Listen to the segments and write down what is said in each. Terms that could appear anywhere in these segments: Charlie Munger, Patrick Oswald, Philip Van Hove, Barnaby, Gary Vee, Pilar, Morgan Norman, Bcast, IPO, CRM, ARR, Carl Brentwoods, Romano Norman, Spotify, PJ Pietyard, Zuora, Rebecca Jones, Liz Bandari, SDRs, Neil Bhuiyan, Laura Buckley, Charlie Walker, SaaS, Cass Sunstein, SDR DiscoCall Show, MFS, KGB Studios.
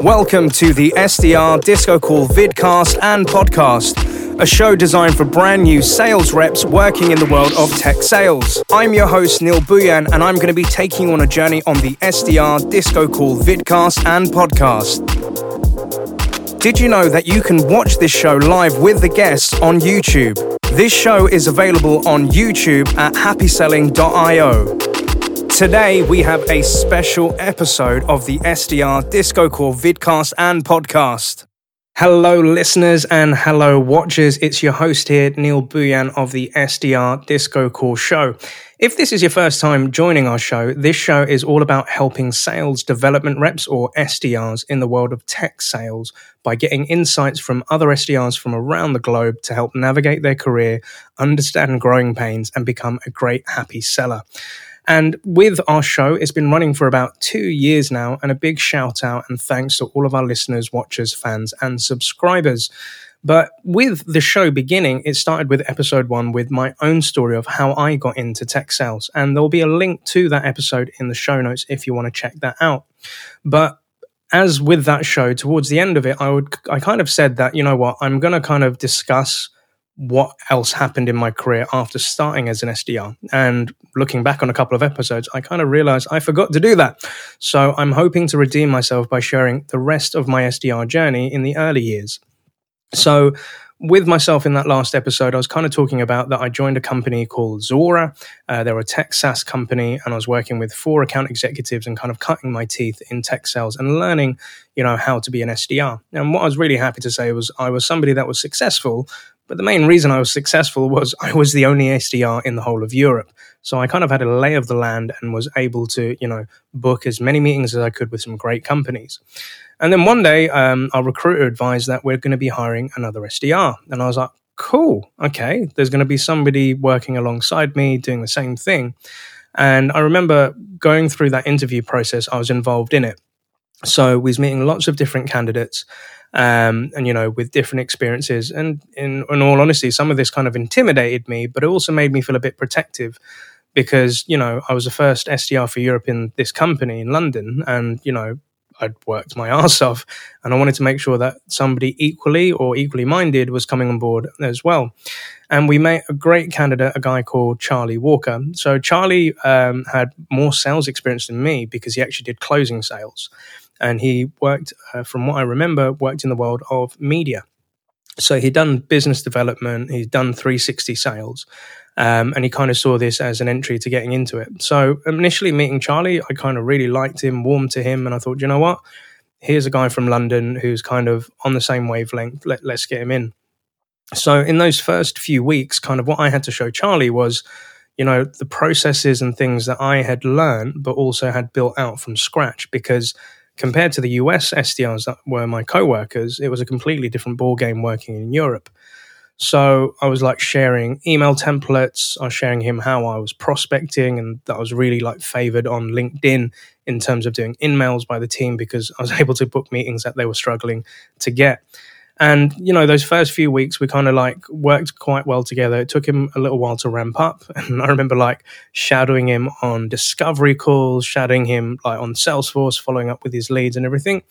Welcome to the SDR DiscoCall vidcast and podcast, a show designed for brand new sales reps working in the world of tech sales. I'm your host, Neil Bhuiyan, and I'm going to be taking you on a journey on the SDR DiscoCall vidcast and podcast. Did you know that you can watch this show live with the guests on YouTube? This show is available on YouTube at happyselling.io. Today, we have a special episode of the SDR DiscoCall vidcast and podcast. Hello, listeners, and hello, watchers. It's your host here, Neil Bhuiyan of the SDR DiscoCall Show. If this is your first time joining our show, this show is all about helping sales development reps, or SDRs, in the world of tech sales by getting insights from other SDRs from around the globe to help navigate their career, understand growing pains, and become a great happy seller. And with our show, it's been running for about 2 years now, and a big shout out and thanks to all of our listeners, watchers, fans, and subscribers. But with the show beginning, it started with episode 1 with my own story of how I got into tech sales. And there'll be a link to that episode in the show notes if you want to check that out. But as with that show, towards the end of it, I kind of said that, you know what, I'm going to kind of discuss what else happened in my career after starting as an SDR. And looking back on a couple of episodes, I kind of realized I forgot to do that. So I'm hoping to redeem myself by sharing the rest of my SDR journey in the early years. So with myself in that last episode, I was kind of talking about that I joined a company called Zuora. They're a tech SaaS company, and I was working with 4 account executives and kind of cutting my teeth in tech sales and learning, you know, how to be an SDR. And what I was really happy to say was I was somebody that was successful, but the main reason I was successful was I was the only SDR in the whole of Europe. So I kind of had a lay of the land and was able to, you know, book as many meetings as I could with some great companies. And then one day, our recruiter advised that we're going to be hiring another SDR. And I was like, cool, okay, there's going to be somebody working alongside me doing the same thing. And I remember going through that interview process, I was involved in it. So we was meeting lots of different candidates, and, you know, with different experiences. And in all honesty, some of this kind of intimidated me, but it also made me feel a bit protective because, you know, I was the first SDR for Europe in this company in London. And, you know, I'd worked my ass off and I wanted to make sure that somebody equally or equally minded was coming on board as well. And we met a great candidate, a guy called Charlie Walker. So Charlie had more sales experience than me because he actually did closing sales. And he worked, from what I remember, worked in the world of media. So he'd done business development, he'd done 360 sales, and he kind of saw this as an entry to getting into it. So initially meeting Charlie, I kind of really liked him, warmed to him, and I thought, you know what, here's a guy from London who's kind of on the same wavelength, let's get him in. So in those first few weeks, kind of what I had to show Charlie was, you know, the processes and things that I had learned, but also had built out from scratch, because compared to the US SDRs that were my co-workers, it was a completely different ballgame working in Europe. So I was like sharing email templates, I was sharing him how I was prospecting and that I was really like favored on LinkedIn in terms of doing in-mails by the team because I was able to book meetings that they were struggling to get. And, you know, those first few weeks, we kind of like worked quite well together. It took him a little while to ramp up. And I remember like shadowing him on discovery calls, shadowing him like on Salesforce, following up with his leads and everything.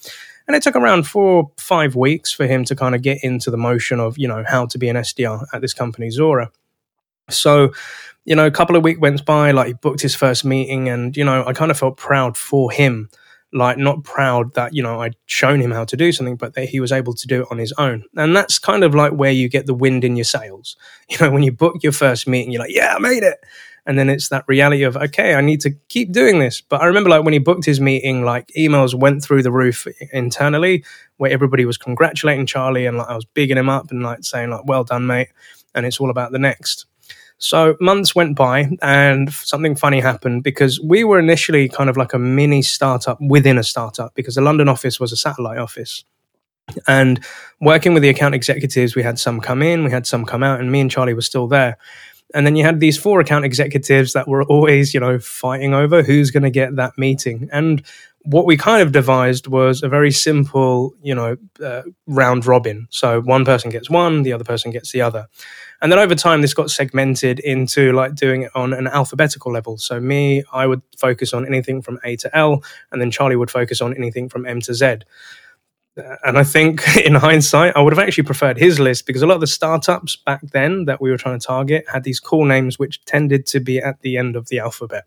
And it took around 4 or 5 weeks for him to kind of get into the motion of, you know, how to be an SDR at this company, Zuora. So, you know, a couple of weeks went by, like he booked his first meeting and, you know, I kind of felt proud for him. Like not proud that, you know, I'd shown him how to do something, but that he was able to do it on his own. And that's kind of like where you get the wind in your sails. You know, when you book your first meeting, you're like, yeah, I made it. And then it's that reality of, okay, I need to keep doing this. But I remember like when he booked his meeting, like emails went through the roof internally where everybody was congratulating Charlie and like I was bigging him up and like saying like, well done, mate. And it's all about the next. So months went by and something funny happened because we were initially kind of like a mini startup within a startup because the London office was a satellite office. And working with the account executives, we had some come in, we had some come out, and me and Charlie were still there. And then you had these 4 account executives that were always, you know, fighting over who's going to get that meeting. And what we kind of devised was a very simple, you know, round robin. So one person gets one, the other person gets the other. And then over time, this got segmented into like doing it on an alphabetical level. So me, I would focus on anything from A to L, and then Charlie would focus on anything from M to Z. And I think in hindsight, I would have actually preferred his list, because a lot of the startups back then that we were trying to target had these cool names which tended to be at the end of the alphabet.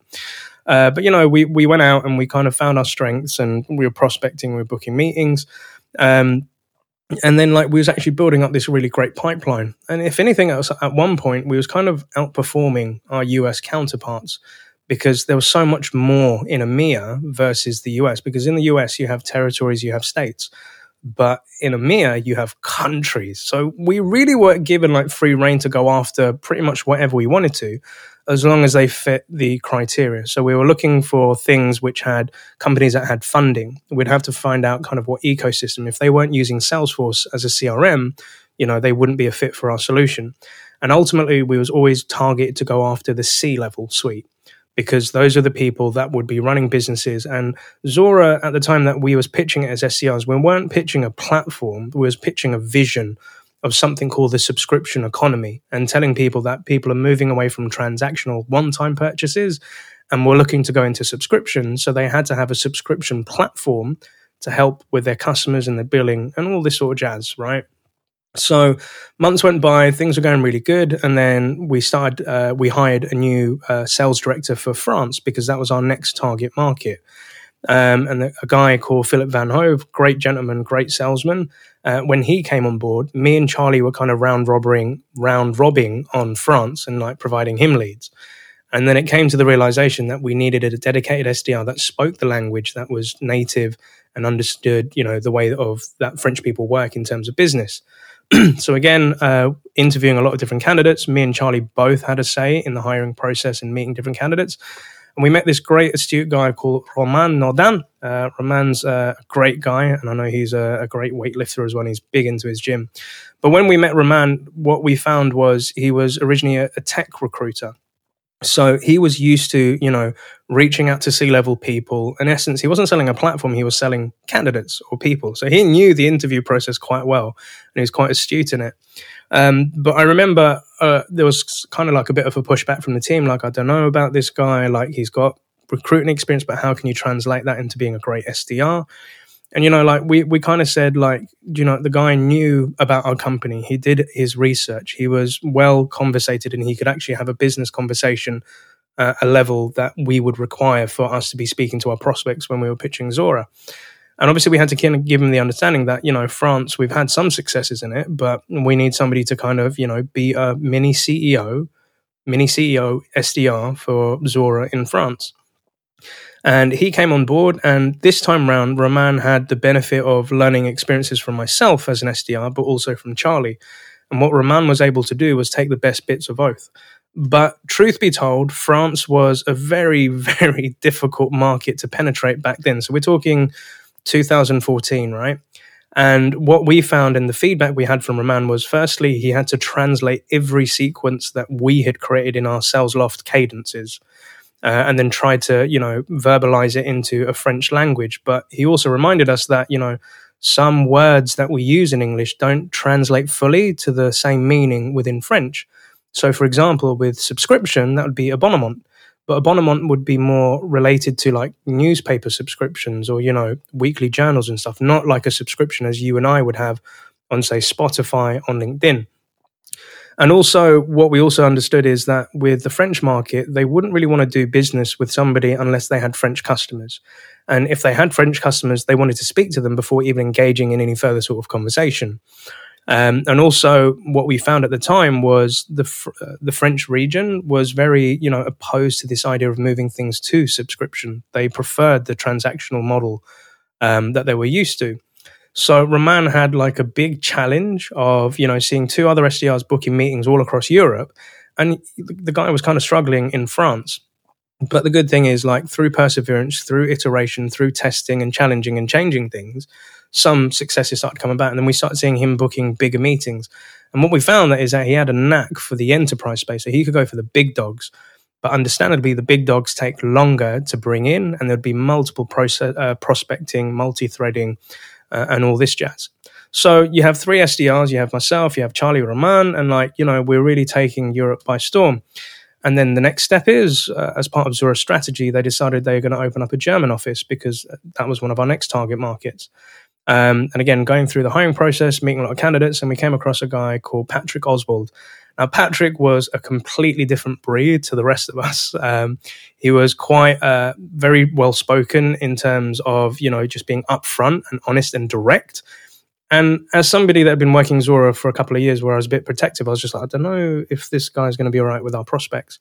But, you know, we went out and we kind of found our strengths, and we were prospecting, we were booking meetings. And then like we was actually building up this really great pipeline. And if anything else, at one point, we was kind of outperforming our US counterparts, because there was so much more in EMEA versus the US, because in the US you have territories, you have states, but in EMEA you have countries. So we really weren't given like free rein to go after pretty much whatever we wanted to, as long as they fit the criteria. So we were looking for things which had companies that had funding. We'd have to find out kind of what ecosystem. If they weren't using Salesforce as a CRM, you know, they wouldn't be a fit for our solution. And ultimately we was always targeted to go after the C-level suite, because those are the people that would be running businesses. And Zuora, at the time that we was pitching it as SDRs, we weren't pitching a platform, we was pitching a vision of something called the subscription economy, and telling people that people are moving away from transactional one-time purchases and we're looking to go into subscription. So they had to have a subscription platform to help with their customers and their billing and all this sort of jazz, right? So months went by, things were going really good, and then we hired a new sales director for France, because that was our next target market. And a guy called Philip Van Hove, great gentleman, great salesman. When he came on board, me and Charlie were kind of round robbing on France and like providing him leads. And then it came to the realization that we needed a dedicated SDR that spoke the language, that was native and understood, you know, the way of that French people work in terms of business. So again, interviewing a lot of different candidates, me and Charlie both had a say in the hiring process and meeting different candidates. And we met this great astute guy called Romano Norman. Roman's a great guy, and I know he's a great weightlifter as well, and he's big into his gym. But when we met Roman, what we found was he was originally a tech recruiter. So he was used to, you know, reaching out to C-level people. In essence, he wasn't selling a platform, he was selling candidates or people. So he knew the interview process quite well, and he was quite astute in it. But I remember there was kind of like a bit of a pushback from the team, like, I don't know about this guy, like he's got recruiting experience, but how can you translate that into being a great SDR? And, you know, like we kind of said, like, you know, the guy knew about our company. He did his research. He was well conversated, and he could actually have a business conversation at a level that we would require for us to be speaking to our prospects when we were pitching Zuora. And obviously we had to kind of give him the understanding that, you know, France, we've had some successes in it, but we need somebody to kind of, you know, be a mini CEO SDR for Zuora in France. And he came on board, and this time round, Roman had the benefit of learning experiences from myself as an SDR, but also from Charlie. And what Roman was able to do was take the best bits of both. But truth be told, France was a very, very difficult market to penetrate back then. So we're talking 2014, right? And what we found and the feedback we had from Roman was, firstly, he had to translate every sequence that we had created in our sales loft cadences. And then tried to, you know, verbalize it into a French language. But he also reminded us that, you know, some words that we use in English don't translate fully to the same meaning within French. So, for example, with subscription, that would be abonnement. But abonnement would be more related to like newspaper subscriptions or, you know, weekly journals and stuff, not like a subscription as you and I would have on, say, Spotify, on LinkedIn. And also, what we also understood is that with the French market, they wouldn't really want to do business with somebody unless they had French customers. And if they had French customers, they wanted to speak to them before even engaging in any further sort of conversation. And also, what we found at the time was the French region was very, you know, opposed to this idea of moving things to subscription. They preferred the transactional model that they were used to. So Roman had like a big challenge of, you know, seeing two other SDRs booking meetings all across Europe. And the guy was kind of struggling in France. But the good thing is, like, through perseverance, through iteration, through testing and challenging and changing things, some successes started coming about. And then we started seeing him booking bigger meetings. And what we found that is that he had a knack for the enterprise space. So he could go for the big dogs. But understandably, the big dogs take longer to bring in. And there'd be multiple prospecting, multi-threading, and all this jazz. So you have three SDRs, you have myself, you have Charlie Roman, and we're really taking Europe by storm. And then the next step is, as part of Zuora's strategy, they decided they were going to open up a German office because that was one of our next target markets. And again, going through the hiring process, meeting a lot of candidates, and we came across a guy called Patrick Oswald. Now, Patrick was a completely different breed to the rest of us. He was quite very well-spoken in terms of, just being upfront and honest and direct. And as somebody that had been working Zuora for a couple of years where I was a bit protective, I was just like, I don't know if this guy's going to be all right with our prospects.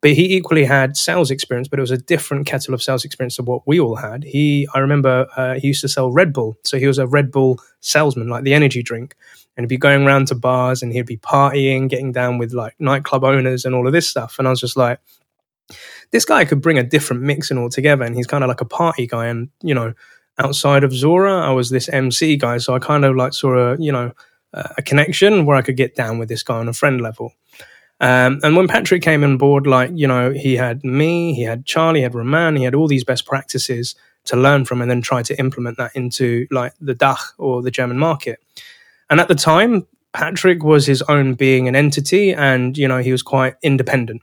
But he equally had sales experience, but it was a different kettle of sales experience than what we all had. I remember he used to sell Red Bull. So he was a Red Bull salesman, like the energy drink. And he'd be going around to bars and he'd be partying, getting down with nightclub owners and all of this stuff. And I was just like, this guy could bring a different mix in altogether. And he's kind of like a party guy. And, outside of Zuora, I was this MC guy. So I kind of saw a connection where I could get down with this guy on a friend level. And when Patrick came on board, he had me, he had Charlie, he had Roman, he had all these best practices to learn from and then try to implement that into the DACH or the German market. And at the time, Patrick was his own being, an entity, and, he was quite independent.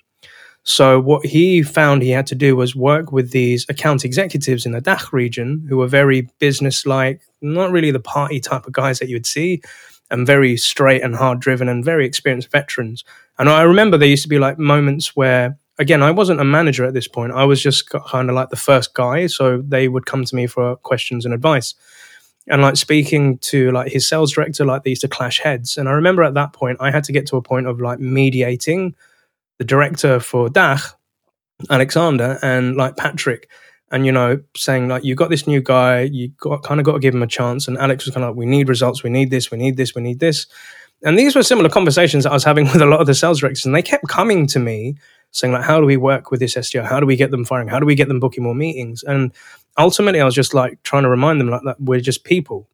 So what he found he had to do was work with these account executives in the DACH region who were very business-like, not really the party type of guys that you would see, and very straight and hard-driven and very experienced veterans. And I remember there used to be moments where, again, I wasn't a manager at this point. I was just kind of the first guy. So they would come to me for questions and advice. And speaking to his sales director, they used to clash heads. And I remember at that point, I had to get to a point of mediating the director for DACH, Alexander, and Patrick. And, saying, you got this new guy, you kind of got to give him a chance. And Alex was kind of we need results, we need this, we need this, we need this. And these were similar conversations that I was having with a lot of the sales directors. And they kept coming to me saying, how do we work with this SDR? How do we get them firing? How do we get them booking more meetings? And ultimately, I was just trying to remind them that we're just people,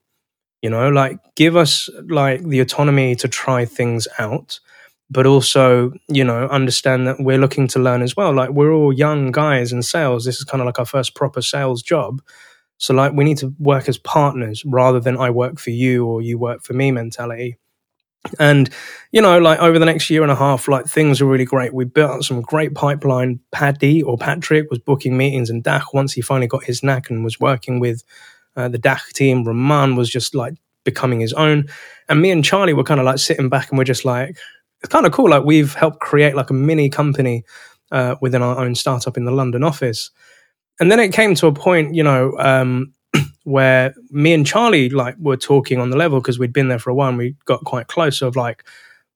give us the autonomy to try things out. But also, understand that we're looking to learn as well. We're all young guys in sales. This is kind of our first proper sales job. So, we need to work as partners rather than I work for you or you work for me mentality. And, over the next year and a half, things were really great. We built up some great pipeline. Paddy or Patrick was booking meetings in DACH once he finally got his knack and was working with the DACH team. Roman was just becoming his own. And me and Charlie were kind of sitting back and we're just it's kind of cool. We've helped create a mini company within our own startup in the London office. And then it came to a point, where me and Charlie were talking on the level because we'd been there for a while and we got quite close of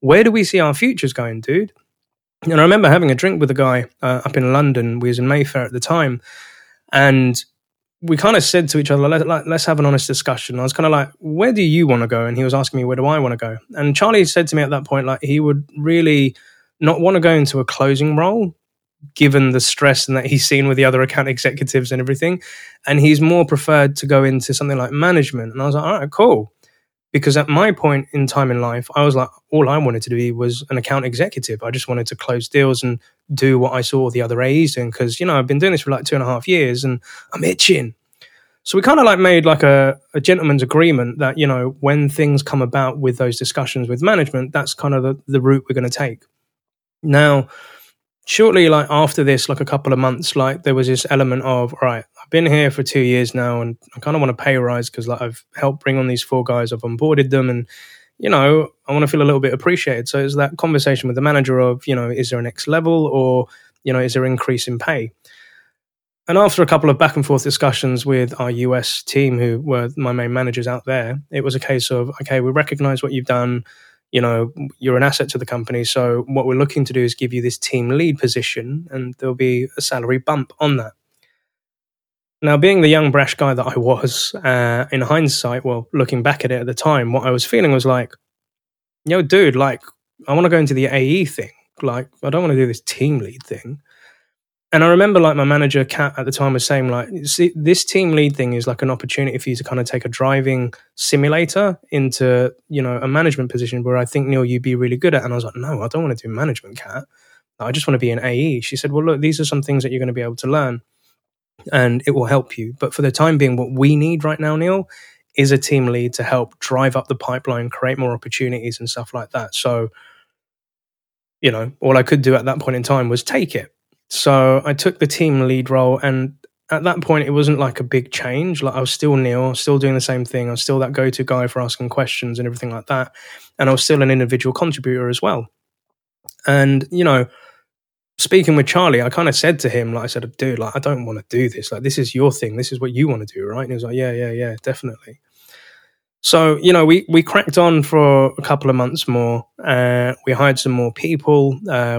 where do we see our futures going, dude? And I remember having a drink with a guy up in London. We was in Mayfair at the time. And we kind of said to each other, let's have an honest discussion. I was kind of where do you want to go? And he was asking me, where do I want to go? And Charlie said to me at that point, he would really not want to go into a closing role, given the stress and that he's seen with the other account executives and everything. And he's more preferred to go into something like management. And I was like, all right, cool. Because at my point in time in life, I was all I wanted to do was an account executive. I just wanted to close deals and do what I saw the other AEs doing because, I've been doing this for 2.5 years and I'm itching. So we kind of made a gentleman's agreement that, when things come about with those discussions with management, that's kind of the route we're going to take. Now, shortly after this, a couple of months, there was this element of, all right, I've been here for 2 years now and I kind of want a pay rise because I've helped bring on these four guys, I've onboarded them and, I want to feel a little bit appreciated. So it's that conversation with the manager of, is there a next level or, is there an increase in pay? And after a couple of back and forth discussions with our US team who were my main managers out there, it was a case of, okay, we recognize what you've done. You're an asset to the company. So what we're looking to do is give you this team lead position and there'll be a salary bump on that. Now, being the young brash guy that I was, in hindsight, well, looking back at it at the time, what I was feeling was dude, I want to go into the AE thing. I don't want to do this team lead thing. And I remember my manager, Kat, at the time was saying see, this team lead thing is an opportunity for you to kind of take a driving simulator into, a management position where I think, Neil, you'd be really good at. And I was like, no, I don't want to do management, Kat. I just want to be an AE. She said, well, look, these are some things that you're going to be able to learn and it will help you. But for the time being, what we need right now, Neil, is a team lead to help drive up the pipeline, create more opportunities and stuff like that. So, you know, all I could do at that point in time was take it. So I took the team lead role, and at that point it wasn't like a big change. Like, I was still Neil, still doing the same thing. I was still that go-to guy for asking questions and everything like that. And I was still an individual contributor as well. And, you know, speaking with Charlie, I kind of said to him, like, I said, dude, like, I don't want to do this. Like, this is your thing. This is what you want to do, right? And he was like, yeah, definitely. So, you know, we cracked on for a couple of months more. We hired some more people.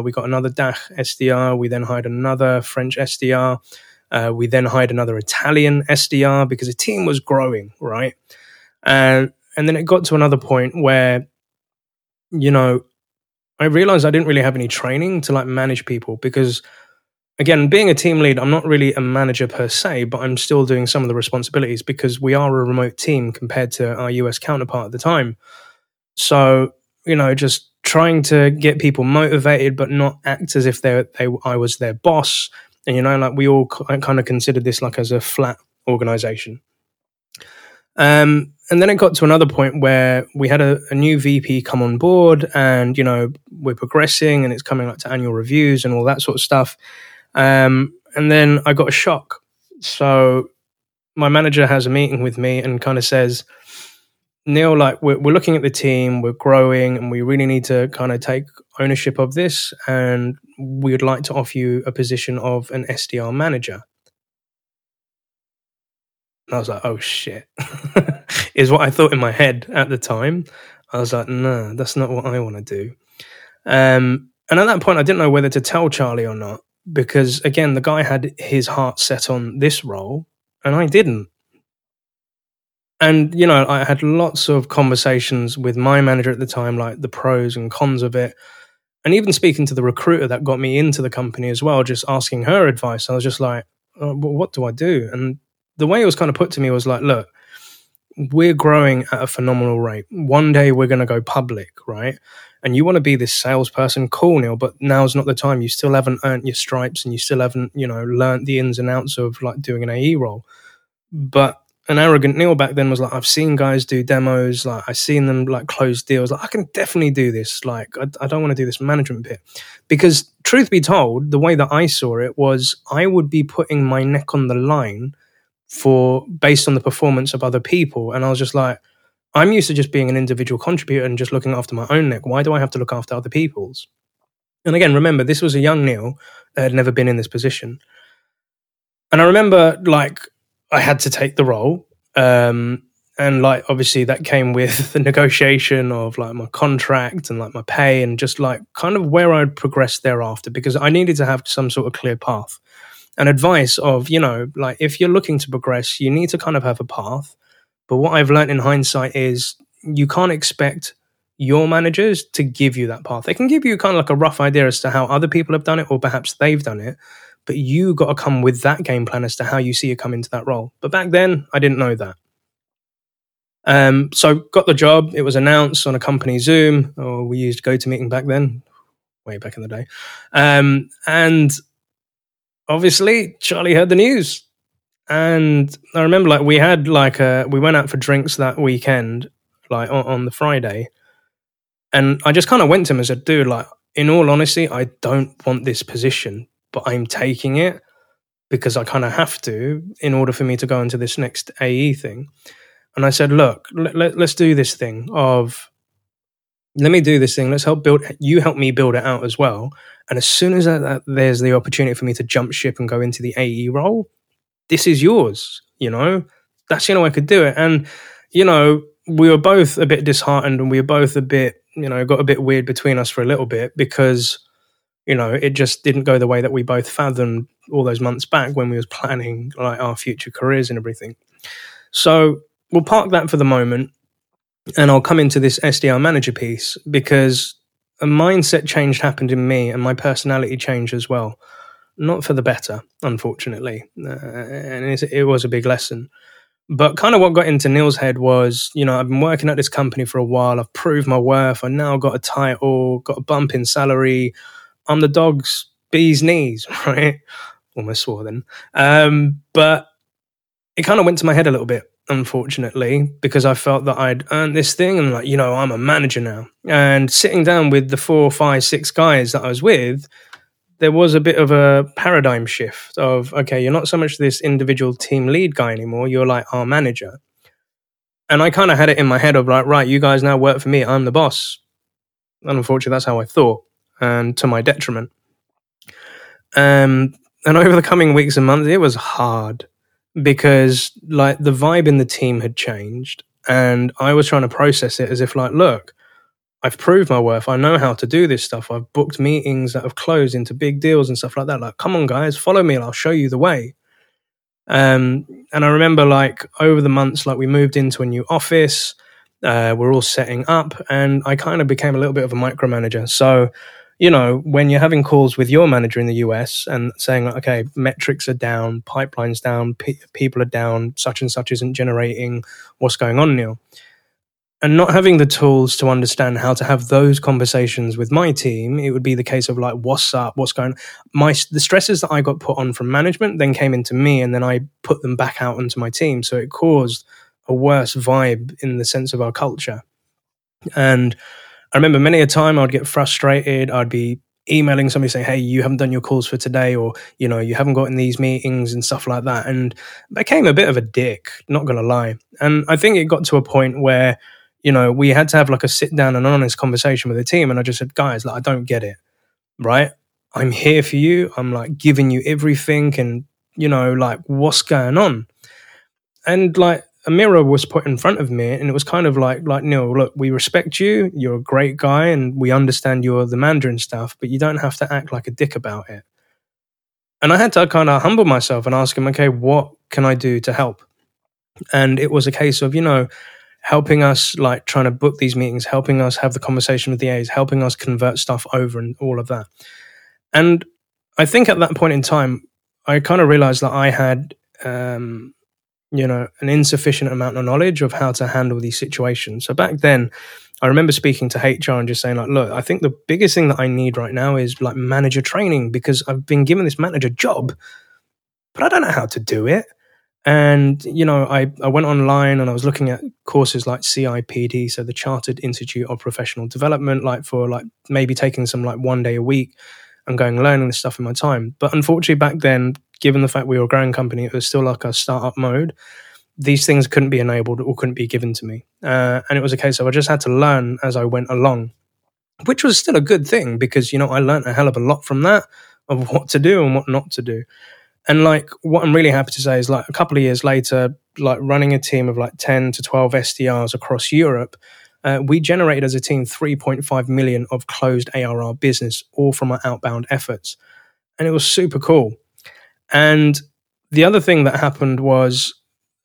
We got another DACH SDR. We then hired another French SDR. We then hired another Italian SDR because the team was growing, right? And then it got to another point where, you know, I realized I didn't really have any training to like manage people because, again, being a team lead, I'm not really a manager per se, but I'm still doing some of the responsibilities because we are a remote team compared to our US counterpart at the time. So, you know, just trying to get people motivated but not act as if I was their boss. And, you know, like we all kind of considered this like as a flat organization. And then it got to another point where we had a new VP come on board and, you know, we're progressing and it's coming up to annual reviews and all that sort of stuff. And then I got a shock. So my manager has a meeting with me and kind of says, Neil, like we're looking at the team, we're growing and we really need to kind of take ownership of this. And we would like to offer you a position of an SDR manager. And I was like, oh shit, is what I thought in my head at the time. I was like, nah, that's not what I want to do. And at that point, I didn't know whether to tell Charlie or not, because again, the guy had his heart set on this role and I didn't. And, you know, I had lots of conversations with my manager at the time, like the pros and cons of it. And even speaking to the recruiter that got me into the company as well, just asking her advice. I was just like, oh, what do I do? And the way it was kind of put to me was like, look, we're growing at a phenomenal rate. One day we're going to go public, right? And you want to be this salesperson, cool, Neil, but now's not the time. You still haven't earned your stripes and you still haven't, you know, learned the ins and outs of like doing an AE role. But an arrogant Neil back then was like, I've seen guys do demos, like I've seen them like close deals, like I can definitely do this, like I don't want to do this management bit. Because truth be told, the way that I saw it was I would be putting my neck on the line for based on the performance of other people. And I was just like, I'm used to just being an individual contributor and just looking after my own neck. Why do I have to look after other people's? And again, remember, this was a young Neil that had never been in this position. And I remember like I had to take the role. And like, obviously that came with the negotiation of like my contract and like my pay and just like kind of where I'd progress thereafter, because I needed to have some sort of clear path and advice of, you know, like if you're looking to progress, you need to kind of have a path. But what I've learned in hindsight is you can't expect your managers to give you that path. They can give you kind of like a rough idea as to how other people have done it, or perhaps they've done it. But you got to come with that game plan as to how you see you come into that role. But back then, I didn't know that. So got the job. It was announced on a company Zoom, or we used GoToMeeting back then, way back in the day. And obviously, Charlie heard the news. And I remember like we had like we went out for drinks that weekend, like on the Friday. And I just kind of went to him and said, dude, like, in all honesty, I don't want this position, but I'm taking it because I kind of have to in order for me to go into this next AE thing. And I said, look, let's do this thing of, let me do this thing. Let's help build, you help me build it out as well. And as soon as there's the opportunity for me to jump ship and go into the AE role, this is yours, you know, that's, you know, I could do it. And, you know, we were both a bit disheartened and we were both a bit, you know, got a bit weird between us for a little bit because, you know, it just didn't go the way that we both fathomed all those months back when we was planning like our future careers and everything. So we'll park that for the moment and I'll come into this SDR manager piece because a mindset change happened in me and my personality changed as well. Not for the better, unfortunately. And it was a big lesson. But kind of what got into Neil's head was, you know, I've been working at this company for a while. I've proved my worth. I now got a title, got a bump in salary. I'm the dog's bee's knees, right? Almost swore then. But it kind of went to my head a little bit. unfortunately, because I felt that I'd earned this thing and, like, you know, I'm a manager now. And sitting down with the 4, 5, 6 guys that I was with, there was a bit of a paradigm shift of, okay, you're not so much this individual team lead guy anymore, you're like our manager. And I kind of had it in my head of like, right, you guys now work for me, I'm the boss. And unfortunately, that's how I thought, and to my detriment. And over the coming weeks and months, it was hard because, like, the vibe in the team had changed, and I was trying to process it as if, like, look, I've proved my worth. I know how to do this stuff. I've booked meetings that have closed into big deals and stuff like that. Like, come on, guys, follow me and I'll show you the way. And I remember, like, over the months, like, we moved into a new office. We're all setting up, and I kind of became a little bit of a micromanager. So, you know, when you're having calls with your manager in the US and saying, like, okay, metrics are down, pipeline's down, people are down, such and such isn't generating, what's going on, Neil? And not having the tools to understand how to have those conversations with my team, it would be the case of, like, what's up, what's going on. The stresses that I got put on from management then came into me, and then I put them back out onto my team. So it caused a worse vibe in the sense of our culture. And I remember many a time I'd get frustrated. I'd be emailing somebody saying, hey, you haven't done your calls for today, or, you know, you haven't gotten these meetings and stuff like that. And I became a bit of a dick, not going to lie. And I think it got to a point where, you know, we had to have, like, a sit down and honest conversation with the team. And I just said, guys, like, I don't get it, right? I'm here for you. I'm, like, giving you everything, and, you know, like, what's going on? And, like, a mirror was put in front of me, and it was kind of like, Neil, look, we respect you. You're a great guy, and we understand you're the manager and stuff, but you don't have to act like a dick about it. And I had to kind of humble myself and ask him, okay, what can I do to help? And it was a case of, you know, helping us, like, trying to book these meetings, helping us have the conversation with the AEs, helping us convert stuff over and all of that. And I think at that point in time, I kind of realized that I had, you know, an insufficient amount of knowledge of how to handle these situations. So back then, I remember speaking to HR and just saying, like, look, I think the biggest thing that I need right now is, like, manager training, because I've been given this manager job, but I don't know how to do it. And, you know, I went online and I was looking at courses like CIPD, so the Chartered Institute of Professional Development, like, for, like, maybe taking some, like, one day a week and going and learning this stuff in my time. But unfortunately back then, given the fact we were a growing company, it was still like a startup mode. These things couldn't be enabled or couldn't be given to me. And it was a case of I just had to learn as I went along, which was still a good thing because, you know, I learned a hell of a lot from that of what to do and what not to do. And, like, what I'm really happy to say is, like, a couple of years later, like, running a team of, like, 10 to 12 SDRs across Europe, we generated as a team 3.5 million of closed ARR business, all from our outbound efforts. And it was super cool. And the other thing that happened was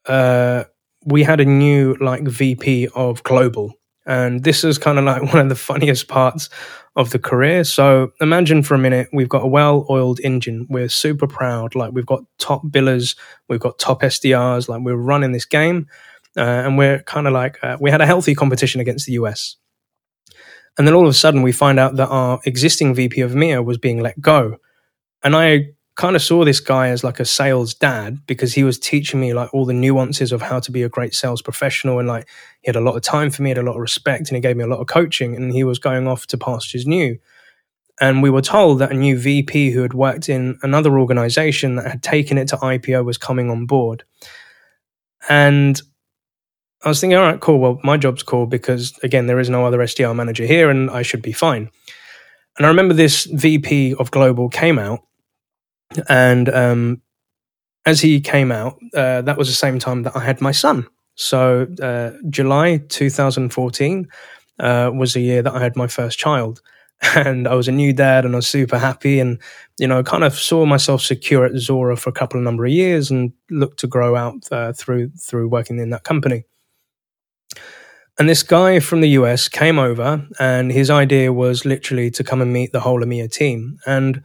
we had a new, like, VP of global. And this is kind of, like, one of the funniest parts of the career. So imagine for a minute, we've got a well-oiled engine. We're super proud. Like, we've got top billers. We've got top SDRs. Like, we're running this game. And we're kind of like, we had a healthy competition against the US. And then all of a sudden we find out that our existing VP of EMEA was being let go. And I kind of saw this guy as, like, a sales dad because he was teaching me, like, all the nuances of how to be a great sales professional. And, like, he had a lot of time for me, had a lot of respect, and he gave me a lot of coaching, and he was going off to pastures new. And we were told that a new VP who had worked in another organization that had taken it to IPO was coming on board. And I was thinking, all right, cool. Well, my job's cool because, again, there is no other SDR manager here and I should be fine. And I remember this VP of global came out. And as he came out, that was the same time that I had my son. So July 2014 was the year that I had my first child. And I was a new dad and I was super happy and, you know, kind of saw myself secure at Zuora for a couple of number of years and looked to grow out through working in that company. And this guy from the US came over and his idea was literally to come and meet the whole EMEA team. And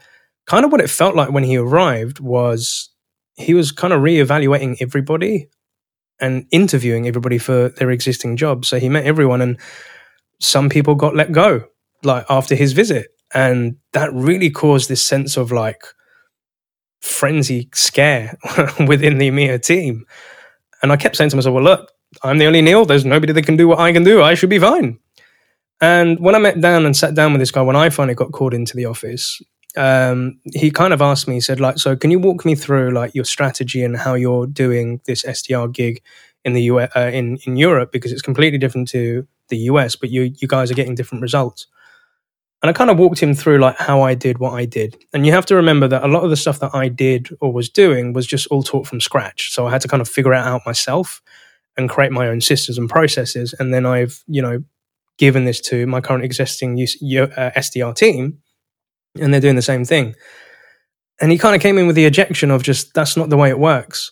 kind of what it felt like when he arrived was he was kind of reevaluating everybody and interviewing everybody for their existing jobs. So he met everyone and some people got let go, like, after his visit. And that really caused this sense of, like, frenzy scare within the EMEA team. And I kept saying to myself, well, look, I'm the only Neil. There's nobody that can do what I can do. I should be fine. And when I met down and sat down with this guy, when I finally got called into the office, he kind of asked me, he said, like, so can you walk me through like your strategy and how you're doing this SDR gig in the US, in Europe, because it's completely different to the US, but you guys are getting different results. And I kind of walked him through like how I did what I did. And you have to remember that a lot of the stuff that I did or was doing was just all taught from scratch. So I had to kind of figure it out myself and create my own systems and processes. And then I've, you know, given this to my current existing SDR team, and they're doing the same thing. And he kind of came in with the objection of just, that's not the way it works.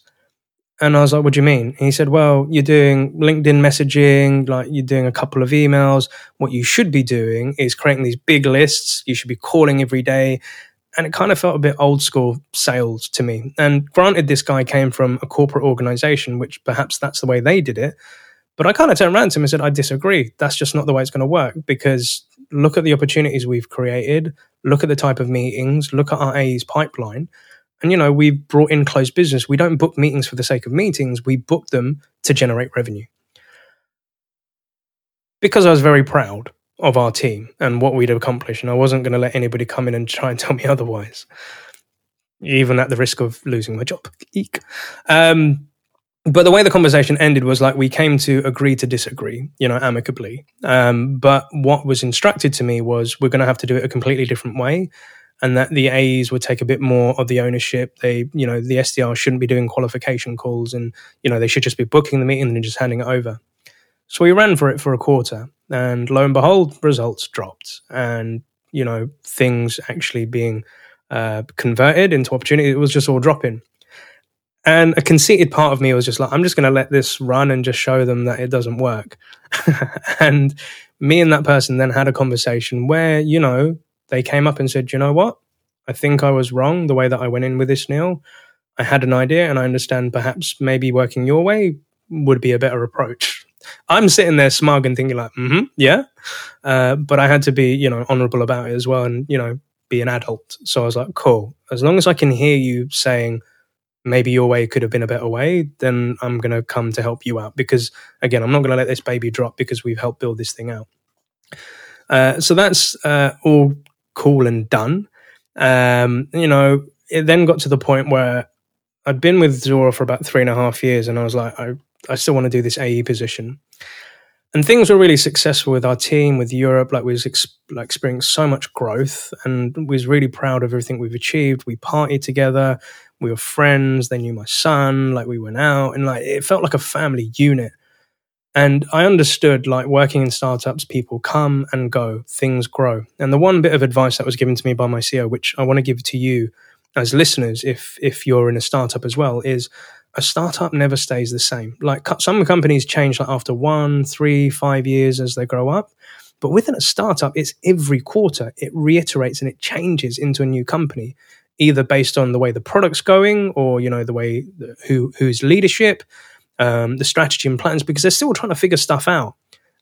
And I was like, what do you mean? And he said, well, you're doing LinkedIn messaging, like you're doing a couple of emails. What you should be doing is creating these big lists. You should be calling every day. And it kind of felt a bit old school sales to me. And granted, this guy came from a corporate organization, which perhaps that's the way they did it. But I kind of turned around to him and said, I disagree. That's just not the way it's going to work, because look at the opportunities we've created. Look at the type of meetings. Look at our AE's pipeline. And, you know, we've brought in closed business. We don't book meetings for the sake of meetings. We book them to generate revenue. Because I was very proud of our team and what we'd accomplished, and I wasn't going to let anybody come in and try and tell me otherwise, even at the risk of losing my job. Eek. But the way the conversation ended was like we came to agree to disagree, you know, amicably. But what was instructed to me was we're going to have to do it a completely different way, and that the AEs would take a bit more of the ownership. They, you know, the SDR shouldn't be doing qualification calls, and, you know, they should just be booking the meeting and just handing it over. So we ran for it for a quarter, and lo and behold, results dropped. And, you know, things actually being converted into opportunity, it was just all dropping. And a conceited part of me was just like, I'm just going to let this run and just show them that it doesn't work. And me and that person then had a conversation where, you know, they came up and said, you know what? I think I was wrong the way that I went in with this, Neil. I had an idea, and I understand perhaps maybe working your way would be a better approach. I'm sitting there smug and thinking like, yeah. But I had to be, you know, honorable about it as well, and, you know, be an adult. So I was like, cool. As long as I can hear you saying maybe your way could have been a better way, then I'm going to come to help you out. Because again, I'm not going to let this baby drop, because we've helped build this thing out. So that's all cool and done. You know, it then got to the point where I'd been with Zuora for about 3.5 years, and I was like, I still want to do this AE position. And things were really successful with our team, with Europe. Like, we was experienced so much growth, and was really proud of everything we've achieved. We partied together. We were friends. They knew my son. Like, we went out, and like, it felt like a family unit. And I understood, like, working in startups, people come and go, things grow. And the one bit of advice that was given to me by my CEO, which I want to give to you as listeners, if you're in a startup as well, is a startup never stays the same. Like, some companies change like after 1, 3, 5 years as they grow up. But within a startup, it's every quarter. It reiterates and it changes into a new company, either based on the way the product's going, or, you know, the way who's leadership, the strategy and plans, because they're still trying to figure stuff out.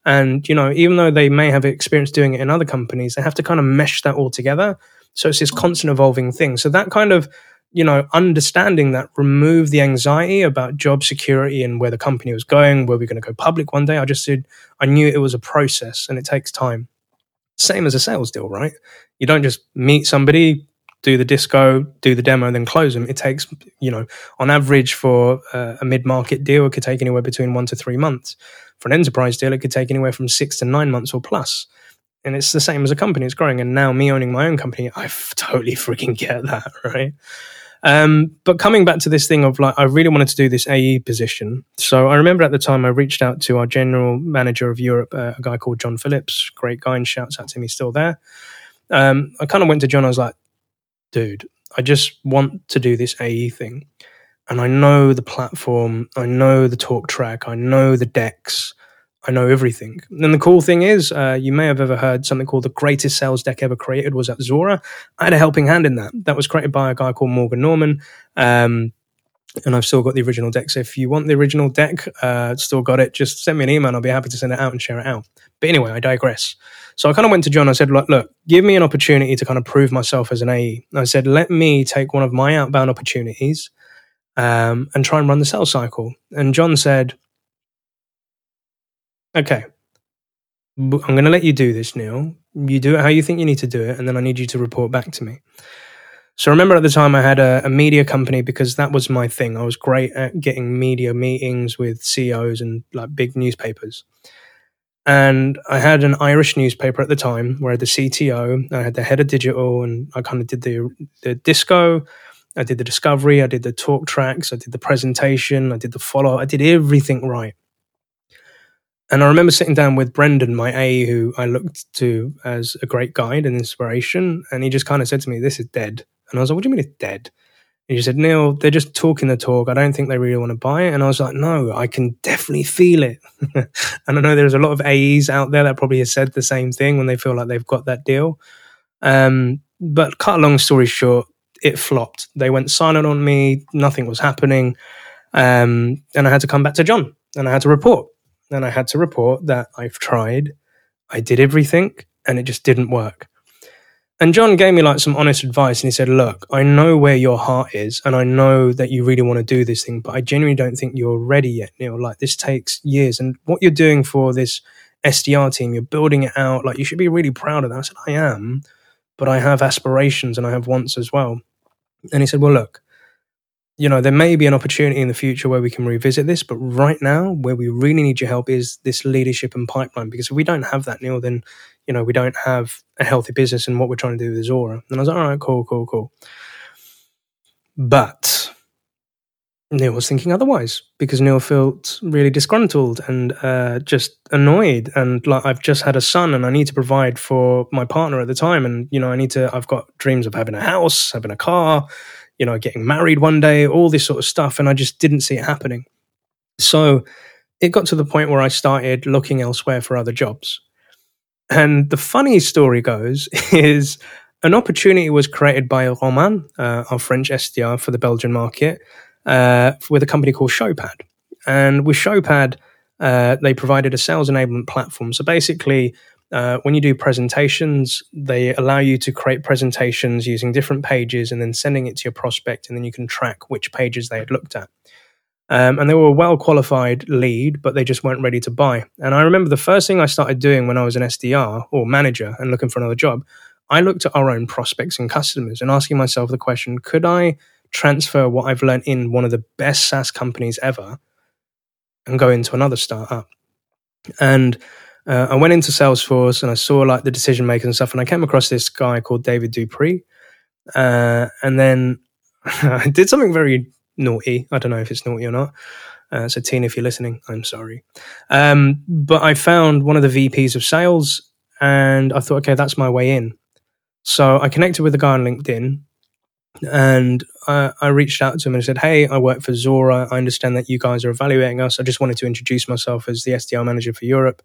And, you know, even though they may have experience doing it in other companies, they have to kind of mesh that all together. So it's this constant evolving thing. So that kind of, you know, understanding that removed the anxiety about job security and where the company was going, where we're going to go public one day. I knew it was a process, and it takes time. Same as a sales deal, right? You don't just meet somebody, do the disco, do the demo, then close them. It takes, you know, on average for a mid-market deal, it could take anywhere between 1 to 3 months. For an enterprise deal, it could take anywhere from 6 to 9 months or plus. And it's the same as a company. It's growing. And now me owning my own company, I totally freaking get that, right? But coming back to this thing of like, I really wanted to do this AE position. So I remember at the time I reached out to our general manager of Europe, a guy called John Phillips, great guy, and shouts out to him, he's still there. I kind of went to John, I was like, dude, I just want to do this AE thing. And I know the platform, I know the talk track, I know the decks, I know everything. And the cool thing is, you may have ever heard something called the greatest sales deck ever created was at Zuora. I had a helping hand in that. That was created by a guy called Morgan Norman. And I've still got the original deck. So if you want the original deck, still got it, just send me an email and I'll be happy to send it out and share it out. But anyway, I digress. So I kind of went to John. I said, look, give me an opportunity to kind of prove myself as an AE. And I said, let me take one of my outbound opportunities and try and run the sales cycle. And John said, okay, I'm going to let you do this, Neil. You do it how you think you need to do it, and then I need you to report back to me. So I remember at the time I had a media company because that was my thing. I was great at getting media meetings with CEOs and like big newspapers. And I had an Irish newspaper at the time where I had the CTO, I had the head of digital, and I kind of did the disco, I did the discovery, I did the talk tracks, I did the presentation, I did the follow-up, I did everything right. And I remember sitting down with Brendan, my AE, who I looked to as a great guide and inspiration, and he just kind of said to me, this is dead. And I was like, what do you mean it's dead? And he said, Neil, they're just talking the talk. I don't think they really want to buy it. And I was like, no, I can definitely feel it. And I know there's a lot of AEs out there that probably have said the same thing when they feel like they've got that deal. But cut a long story short, it flopped. They went silent on me. Nothing was happening. And I had to come back to John and I had to report. And I had to report that I've tried, I did everything, and it just didn't work. And John gave me like some honest advice and he said, look, I know where your heart is and I know that you really want to do this thing, but I genuinely don't think you're ready yet, Neil. Like this takes years and what you're doing for this SDR team, you're building it out. Like you should be really proud of that. I said, I am, but I have aspirations and I have wants as well. And he said, well, look, you know, there may be an opportunity in the future where we can revisit this, but right now where we really need your help is this leadership and pipeline, because if we don't have that, Neil, then, you know, we don't have a healthy business and what we're trying to do with Zuora. And I was like, all right, cool. But Neil was thinking otherwise because Neil felt really disgruntled and just annoyed. And like, I've just had a son and I need to provide for my partner at the time. And, you know, I've got dreams of having a house, having a car, you know, getting married one day, all this sort of stuff. And I just didn't see it happening. So it got to the point where I started looking elsewhere for other jobs. And the funny story goes is an opportunity was created by Romano, our French SDR for the Belgian market, with a company called ShowPad. And with ShowPad, they provided a sales enablement platform. So basically, when you do presentations, they allow you to create presentations using different pages and then sending it to your prospect, and then you can track which pages they had looked at. And they were a well-qualified lead, but they just weren't ready to buy. And I remember the first thing I started doing when I was an SDR or manager and looking for another job, I looked at our own prospects and customers and asking myself the question, could I transfer what I've learned in one of the best SaaS companies ever and go into another startup? And I went into Salesforce and I saw like the decision makers and stuff, and I came across this guy called David Dupree. And then I did something very naughty. I don't know if it's naughty or not. So Tina, if you're listening, I'm sorry. But I found one of the VPs of sales and I thought, okay, that's my way in. So I connected with the guy on LinkedIn and I reached out to him and said, hey, I work for Zuora. I understand that you guys are evaluating us. I just wanted to introduce myself as the SDR manager for Europe.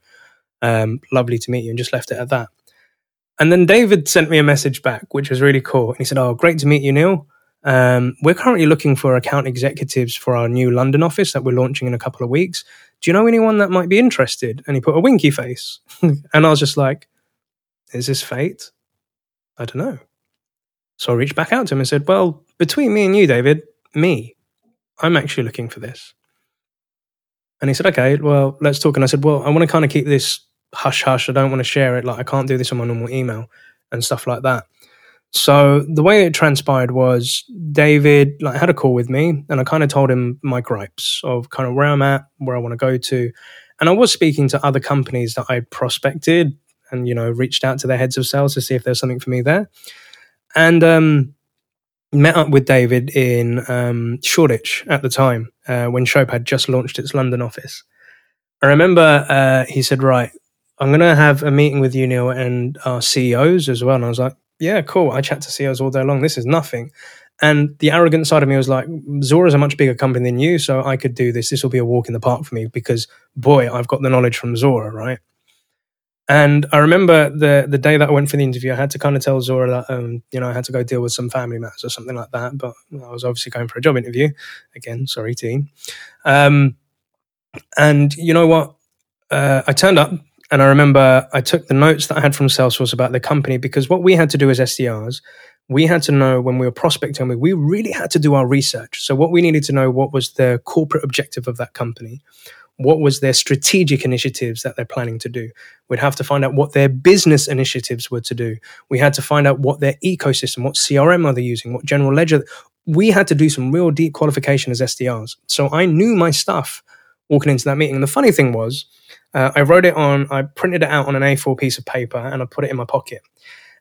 Lovely to meet you, and just left it at that. And then David sent me a message back, which was really cool. And he said, oh, great to meet you, Neil. We're currently looking for account executives for our new London office that we're launching in a couple of weeks. Do you know anyone that might be interested? And he put a winky face. And I was just like, is this fate? I don't know. So I reached back out to him and said, well, between me and you, David, I'm actually looking for this. And he said, okay, well, let's talk. And I said, well, I want to kind of keep this hush-hush. I don't want to share it. Like, I can't do this on my normal email and stuff like that. So the way it transpired was David had a call with me and I kind of told him my gripes of kind of where I'm at, where I want to go to. And I was speaking to other companies that I prospected and, you know, reached out to their heads of sales to see if there's something for me there. And met up with David in Shoreditch at the time when Shop had just launched its London office. I remember he said, right, I'm going to have a meeting with you, Neil, and our CEOs as well. And I was like, yeah, cool. I chat to CEOs all day long. This is nothing. And the arrogant side of me was like, Zuora's a much bigger company than you, so I could do this. This will be a walk in the park for me because, boy, I've got the knowledge from Zuora, right? And I remember the day that I went for the interview, I had to kind of tell Zuora that, you know, I had to go deal with some family matters or something like that. But I was obviously going for a job interview. Again, sorry, team. And you know what? I turned up. And I remember I took the notes that I had from Salesforce about the company because what we had to do as SDRs we had to know when we were prospecting, we really had to do our research. So what we needed to know, what was the corporate objective of that company? What was their strategic initiatives that they're planning to do? We'd have to find out what their business initiatives were to do. We had to find out what their ecosystem, what CRM are they using, what general ledger. We had to do some real deep qualification as SDRs. So I knew my stuff walking into that meeting. And the funny thing was, I printed it out on an A4 piece of paper and I put it in my pocket.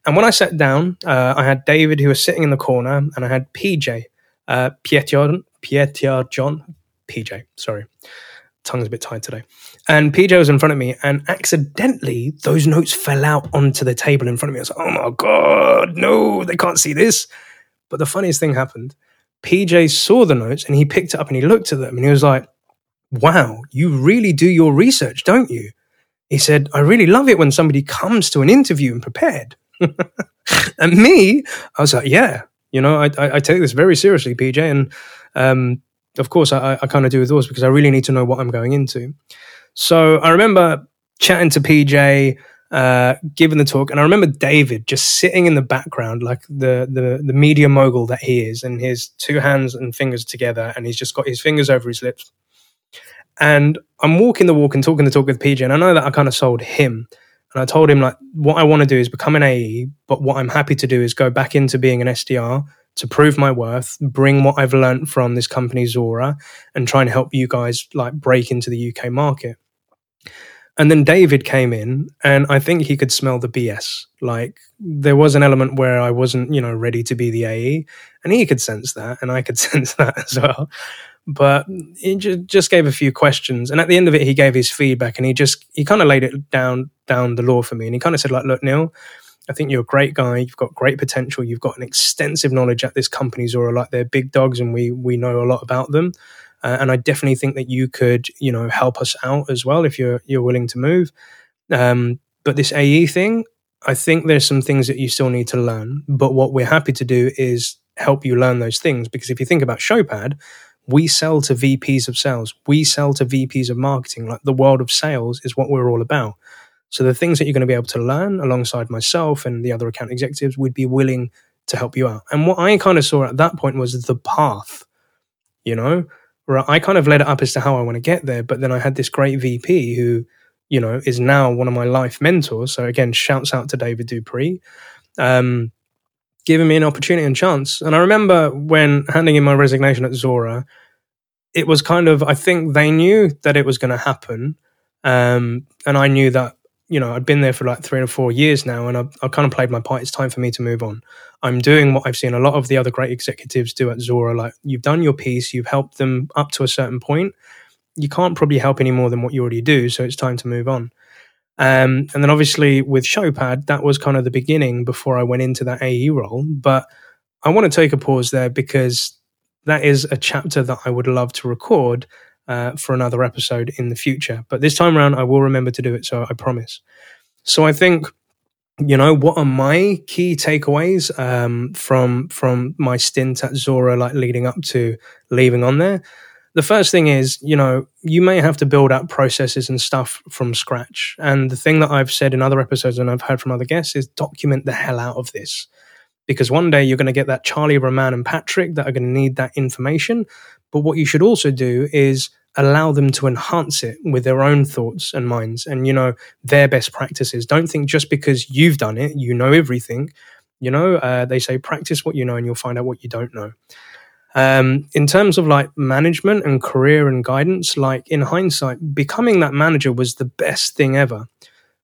And when I sat down, I had David, who was sitting in the corner, and I had PJ, Pietyard, tongue's a bit tied today. And PJ was in front of me, and accidentally those notes fell out onto the table in front of me. I was like, oh my God, no, they can't see this. But the funniest thing happened. PJ saw the notes and he picked it up and he looked at them and he was like, wow, you really do your research, don't you? He said, I really love it when somebody comes to an interview and prepared. And me, I was like, yeah, I take this very seriously, PJ. And, of course, I kind of do with those because I really need to know what I'm going into. So I remember chatting to PJ, giving the talk, and I remember David just sitting in the background like the media mogul that he is, and his two hands and fingers together, and he's just got his fingers over his lips. And I'm walking the walk and talking the talk with PJ, and I know that I kind of sold him. And I told him, like, what I want to do is become an AE, but what I'm happy to do is go back into being an SDR to prove my worth, bring what I've learned from this company, Zuora, and try and help you guys like break into the UK market. And then David came in, and I think he could smell the BS. Like, there was an element where I wasn't, ready to be the AE, and he could sense that, and I could sense that as well. But he just gave a few questions, and at the end of it, he gave his feedback, and he kind of laid it down the law for me, and he kind of said, like, look, Neil, I think you're a great guy. You've got great potential. You've got an extensive knowledge at this company, Zuora. Like, they're big dogs, and we know a lot about them. And I definitely think that you could, help us out as well if you're willing to move. But this AE thing, I think there's some things that you still need to learn. But what we're happy to do is help you learn those things. Because if you think about ShowPad, we sell to VPs of sales. We sell to VPs of marketing. Like, the world of sales is what we're all about. So the things that you're going to be able to learn alongside myself and the other account executives, we'd be willing to help you out. And what I kind of saw at that point was the path, right? I kind of led it up as to how I want to get there. But then I had this great VP who, is now one of my life mentors. So again, shouts out to David Dupree, giving me an opportunity and chance. And I remember when handing in my resignation at Zuora, it was kind of, I think they knew that it was going to happen. And I knew that, I'd been there for like 3 or 4 years now, and I kind of played my part. It's time for me to move on. I'm doing what I've seen a lot of the other great executives do at Zuora. Like, you've done your piece, you've helped them up to a certain point. You can't probably help any more than what you already do, so it's time to move on. And then obviously with ShowPad, that was kind of the beginning before I went into that AE role. But I want to take a pause there because that is a chapter that I would love to record for another episode in the future. But this time around, I will remember to do it, so I promise. So I think, what are my key takeaways from my stint at Zuora, like leading up to leaving on there? The first thing is, you may have to build up processes and stuff from scratch. And the thing that I've said in other episodes and I've heard from other guests is document the hell out of this. Because one day you're going to get that Charlie, Romano, and Patrick that are going to need that information. But what you should also do is allow them to enhance it with their own thoughts and minds and, their best practices. Don't think just because you've done it, you know everything. They say practice what you know and you'll find out what you don't know. In terms of like management and career and guidance, like in hindsight, becoming that manager was the best thing ever.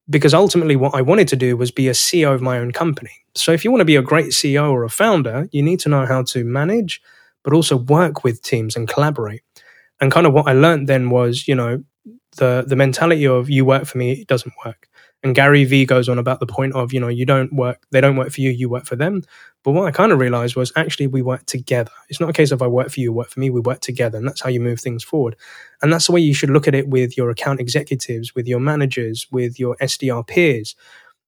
Because ultimately what I wanted to do was be a CEO of my own company. So if you want to be a great CEO or a founder, you need to know how to manage, but also work with teams and collaborate. And kind of what I learned then was, the mentality of you work for me, it doesn't work. And Gary Vee goes on about the point of, you don't work, they don't work for you, you work for them. But what I kind of realized was actually we work together. It's not a case of I work for you, work for me, we work together. And that's how you move things forward. And that's the way you should look at it with your account executives, with your managers, with your SDR peers.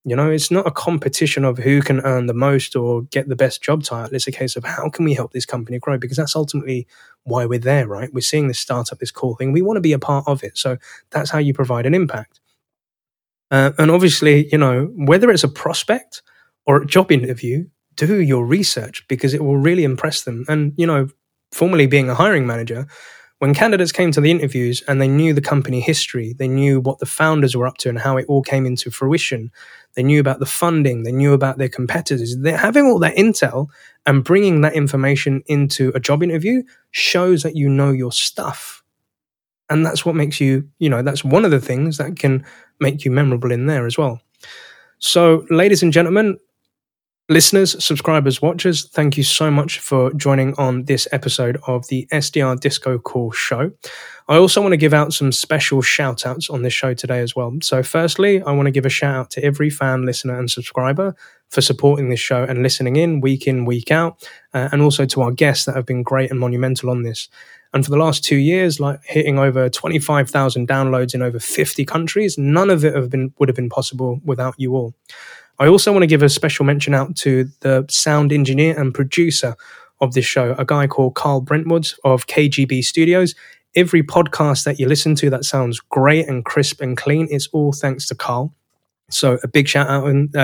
It's not a competition of who can earn the most or get the best job title. It's a case of how can we help this company grow? Because that's ultimately why we're there, right? We're seeing this startup, this cool thing. We want to be a part of it. So that's how you provide an impact. And obviously, whether it's a prospect or a job interview, do your research because it will really impress them. And, you know, formerly being a hiring manager, when candidates came to the interviews and they knew the company history, they knew what the founders were up to and how it all came into fruition, they knew about the funding, they knew about their competitors, they're having all that intel and bringing that information into a job interview shows that you know your stuff. And that's what makes you, you know, that's one of the things that can make you memorable in there as well. So, ladies and gentlemen, listeners, subscribers, watchers, thank you so much for joining on this episode of the SDR DiscoCall Show. I also want to give out some special shout-outs on this show today as well. So firstly, I want to give a shout-out to every fan, listener, and subscriber for supporting this show and listening in, week out, and also to our guests that have been great and monumental on this. And for the last 2 years, like hitting over 25,000 downloads in over 50 countries, none of it would have been possible without you all. I also want to give a special mention out to the sound engineer and producer of this show, a guy called Carl Brentwoods of KGB Studios. Every podcast that you listen to that sounds great and crisp and clean, it's all thanks to Carl. So a big shout out. And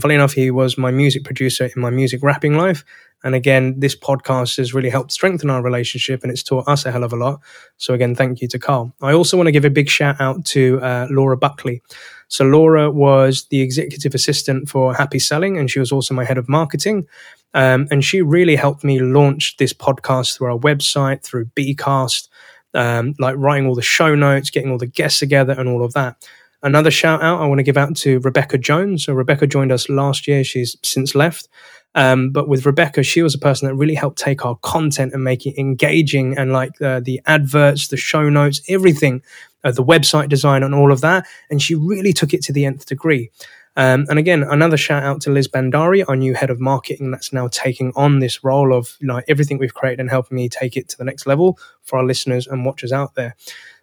funny enough, he was my music producer in my music rapping life. And again, this podcast has really helped strengthen our relationship and it's taught us a hell of a lot. So again, thank you to Carl. I also want to give a big shout out to Laura Buckley. So Laura was the executive assistant for Happy Selling and she was also my head of marketing. And she really helped me launch this podcast through our website, through Bcast, like writing all the show notes, getting all the guests together and all of that. Another shout out I want to give out to Rebecca Jones. So Rebecca joined us last year. She's since left. But with Rebecca, she was a person that really helped take our content and make it engaging and like the adverts, the show notes, everything, the website design and all of that. And she really took it to the nth degree. And again, another shout out to Liz Bandari, our new head of marketing that's now taking on this role of like everything we've created and helping me take it to the next level for our listeners and watchers out there.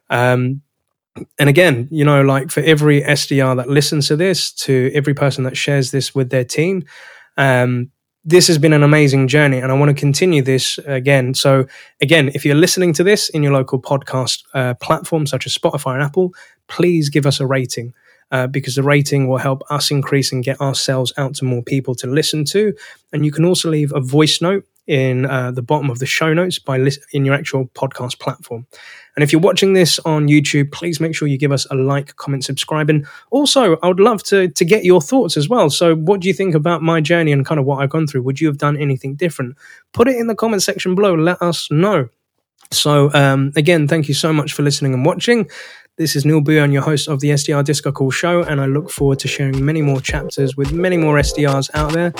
And again, you know, like for every SDR that listens to this, to every person that shares this with their team, this has been an amazing journey and I want to continue this again. So again, if you're listening to this in your local podcast platform, such as Spotify and Apple, please give us a rating because the rating will help us increase and get ourselves out to more people to listen to. And you can also leave a voice note in the bottom of the show notes in your actual podcast platform. And if you're watching this on YouTube, please make sure you give us a like, comment, subscribe. And also, I would love to get your thoughts as well. So what do you think about my journey and kind of what I've gone through? Would you have done anything different? Put it in the comment section below. Let us know. So again, thank you so much for listening and watching. This is Neil Bhuiyan, your host of the SDR DiscoCall Show, and I look forward to sharing many more chapters with many more SDRs out there.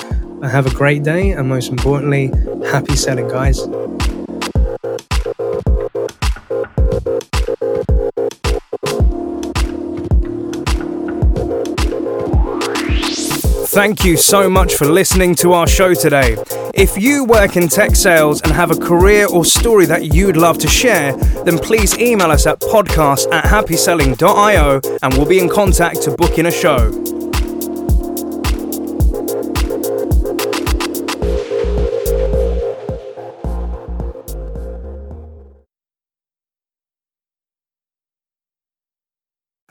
But have a great day, and most importantly, happy selling, guys. Thank you so much for listening to our show today. If you work in tech sales and have a career or story that you'd love to share, then please email us at podcast@happyselling.io and we'll be in contact to book in a show.